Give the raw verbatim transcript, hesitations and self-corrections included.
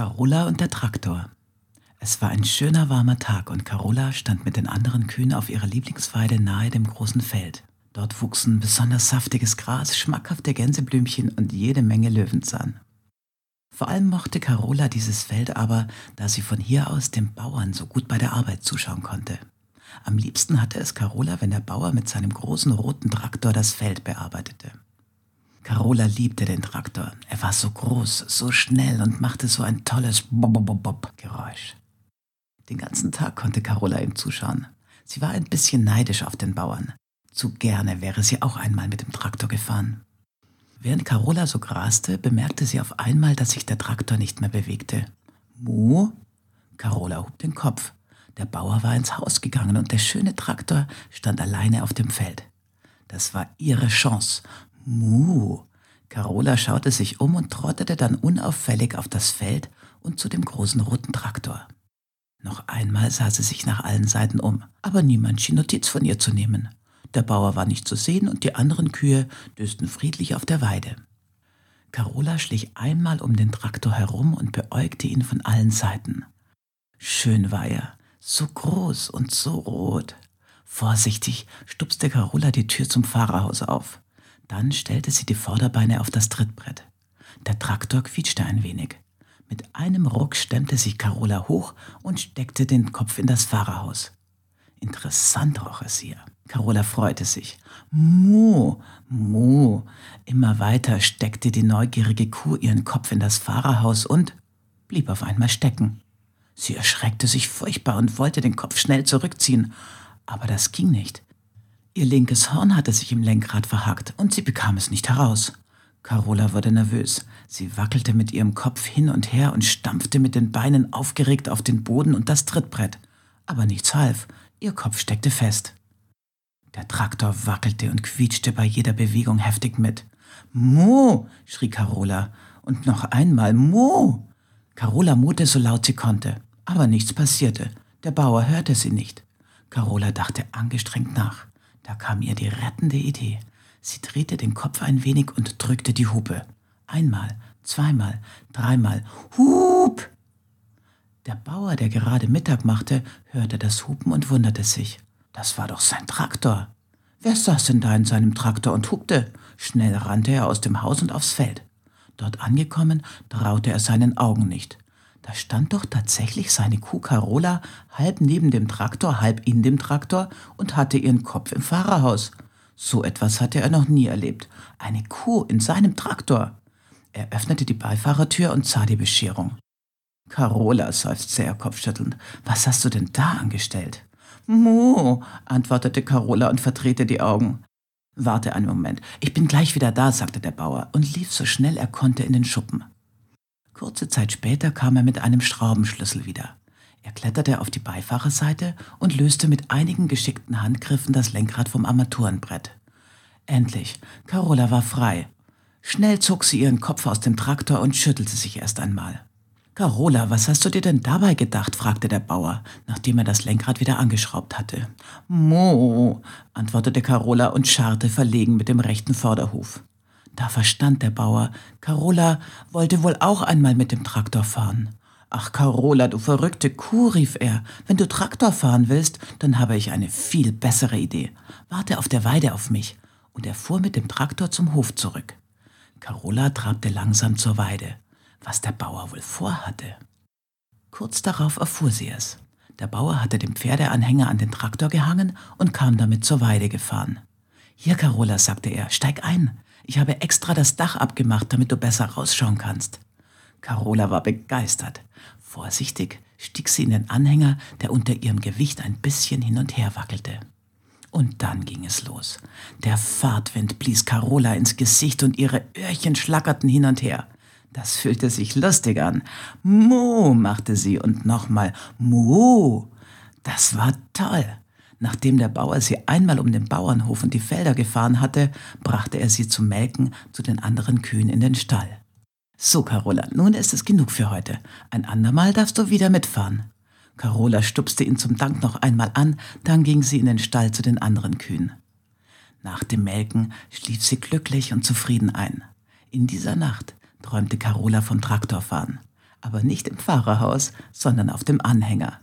Carola und der Traktor. Es war ein schöner, warmer Tag und Carola stand mit den anderen Kühen auf ihrer Lieblingsweide nahe dem großen Feld. Dort wuchsen besonders saftiges Gras, schmackhafte Gänseblümchen und jede Menge Löwenzahn. Vor allem mochte Carola dieses Feld aber, da sie von hier aus dem Bauern so gut bei der Arbeit zuschauen konnte. Am liebsten hatte es Carola, wenn der Bauer mit seinem großen roten Traktor das Feld bearbeitete. Carola liebte den Traktor. Er war so groß, so schnell und machte so ein tolles Bob-Bob-Bob-Geräusch. Den ganzen Tag konnte Carola ihm zuschauen. Sie war ein bisschen neidisch auf den Bauern. Zu gerne wäre sie auch einmal mit dem Traktor gefahren. Während Carola so graste, bemerkte sie auf einmal, dass sich der Traktor nicht mehr bewegte. Mu? Carola hob den Kopf. Der Bauer war ins Haus gegangen und der schöne Traktor stand alleine auf dem Feld. Das war ihre Chance. Mu! Carola schaute sich um und trottete dann unauffällig auf das Feld und zu dem großen roten Traktor. Noch einmal sah sie sich nach allen Seiten um, aber niemand schien Notiz von ihr zu nehmen. Der Bauer war nicht zu sehen und die anderen Kühe dösten friedlich auf der Weide. Carola schlich einmal um den Traktor herum und beäugte ihn von allen Seiten. Schön war er, so groß und so rot. Vorsichtig stupste Carola die Tür zum Fahrerhaus auf. Dann stellte sie die Vorderbeine auf das Trittbrett. Der Traktor quietschte ein wenig. Mit einem Ruck stemmte sich Carola hoch und steckte den Kopf in das Fahrerhaus. Interessant roch es hier. Carola freute sich. Mu, mu. Immer weiter steckte die neugierige Kuh ihren Kopf in das Fahrerhaus und blieb auf einmal stecken. Sie erschreckte sich furchtbar und wollte den Kopf schnell zurückziehen, aber das ging nicht. Ihr linkes Horn hatte sich im Lenkrad verhakt und sie bekam es nicht heraus. Carola wurde nervös. Sie wackelte mit ihrem Kopf hin und her und stampfte mit den Beinen aufgeregt auf den Boden und das Trittbrett. Aber nichts half. Ihr Kopf steckte fest. Der Traktor wackelte und quietschte bei jeder Bewegung heftig mit. Mu! Schrie Carola. Und noch einmal Mu! Carola murrte so laut sie konnte. Aber nichts passierte. Der Bauer hörte sie nicht. Carola dachte angestrengt nach. Da kam ihr die rettende Idee. Sie drehte den Kopf ein wenig und drückte die Hupe. Einmal, zweimal, dreimal. Hup! Der Bauer, der gerade Mittag machte, hörte das Hupen und wunderte sich. Das war doch sein Traktor. Wer saß denn da in seinem Traktor und hupte? Schnell rannte er aus dem Haus und aufs Feld. Dort angekommen, traute er seinen Augen nicht. Da stand doch tatsächlich seine Kuh Carola halb neben dem Traktor, halb in dem Traktor und hatte ihren Kopf im Fahrerhaus. So etwas hatte er noch nie erlebt. Eine Kuh in seinem Traktor. Er öffnete die Beifahrertür und sah die Bescherung. Carola, seufzte er kopfschüttelnd, was hast du denn da angestellt? Mu, antwortete Carola und verdrehte die Augen. Warte einen Moment, ich bin gleich wieder da, sagte der Bauer und lief so schnell er konnte in den Schuppen. Kurze Zeit später kam er mit einem Schraubenschlüssel wieder. Er kletterte auf die Beifahrerseite und löste mit einigen geschickten Handgriffen das Lenkrad vom Armaturenbrett. Endlich, Carola war frei. Schnell zog sie ihren Kopf aus dem Traktor und schüttelte sich erst einmal. »Carola, was hast du dir denn dabei gedacht?« fragte der Bauer, nachdem er das Lenkrad wieder angeschraubt hatte. »Mo«, antwortete Carola und scharrte verlegen mit dem rechten Vorderhuf. Da verstand der Bauer, Carola wollte wohl auch einmal mit dem Traktor fahren. »Ach Carola, du verrückte Kuh«, rief er, »wenn du Traktor fahren willst, dann habe ich eine viel bessere Idee. Warte auf der Weide auf mich.« Und er fuhr mit dem Traktor zum Hof zurück. Carola trabte langsam zur Weide. Was der Bauer wohl vorhatte. Kurz darauf erfuhr sie es. Der Bauer hatte den Pferdeanhänger an den Traktor gehangen und kam damit zur Weide gefahren. »Hier, Carola«, sagte er, »steig ein. Ich habe extra das Dach abgemacht, damit du besser rausschauen kannst.« Carola war begeistert. Vorsichtig stieg sie in den Anhänger, der unter ihrem Gewicht ein bisschen hin und her wackelte. Und dann ging es los. Der Fahrtwind blies Carola ins Gesicht und ihre Öhrchen schlackerten hin und her. Das fühlte sich lustig an. Mu, machte sie und nochmal Mu. Das war toll. Nachdem der Bauer sie einmal um den Bauernhof und die Felder gefahren hatte, brachte er sie zum Melken zu den anderen Kühen in den Stall. So, Carola, nun ist es genug für heute. Ein andermal darfst du wieder mitfahren. Carola stupste ihn zum Dank noch einmal an, dann ging sie in den Stall zu den anderen Kühen. Nach dem Melken schlief sie glücklich und zufrieden ein. In dieser Nacht träumte Carola vom Traktorfahren. aber nicht im Fahrerhaus, sondern auf dem Anhänger.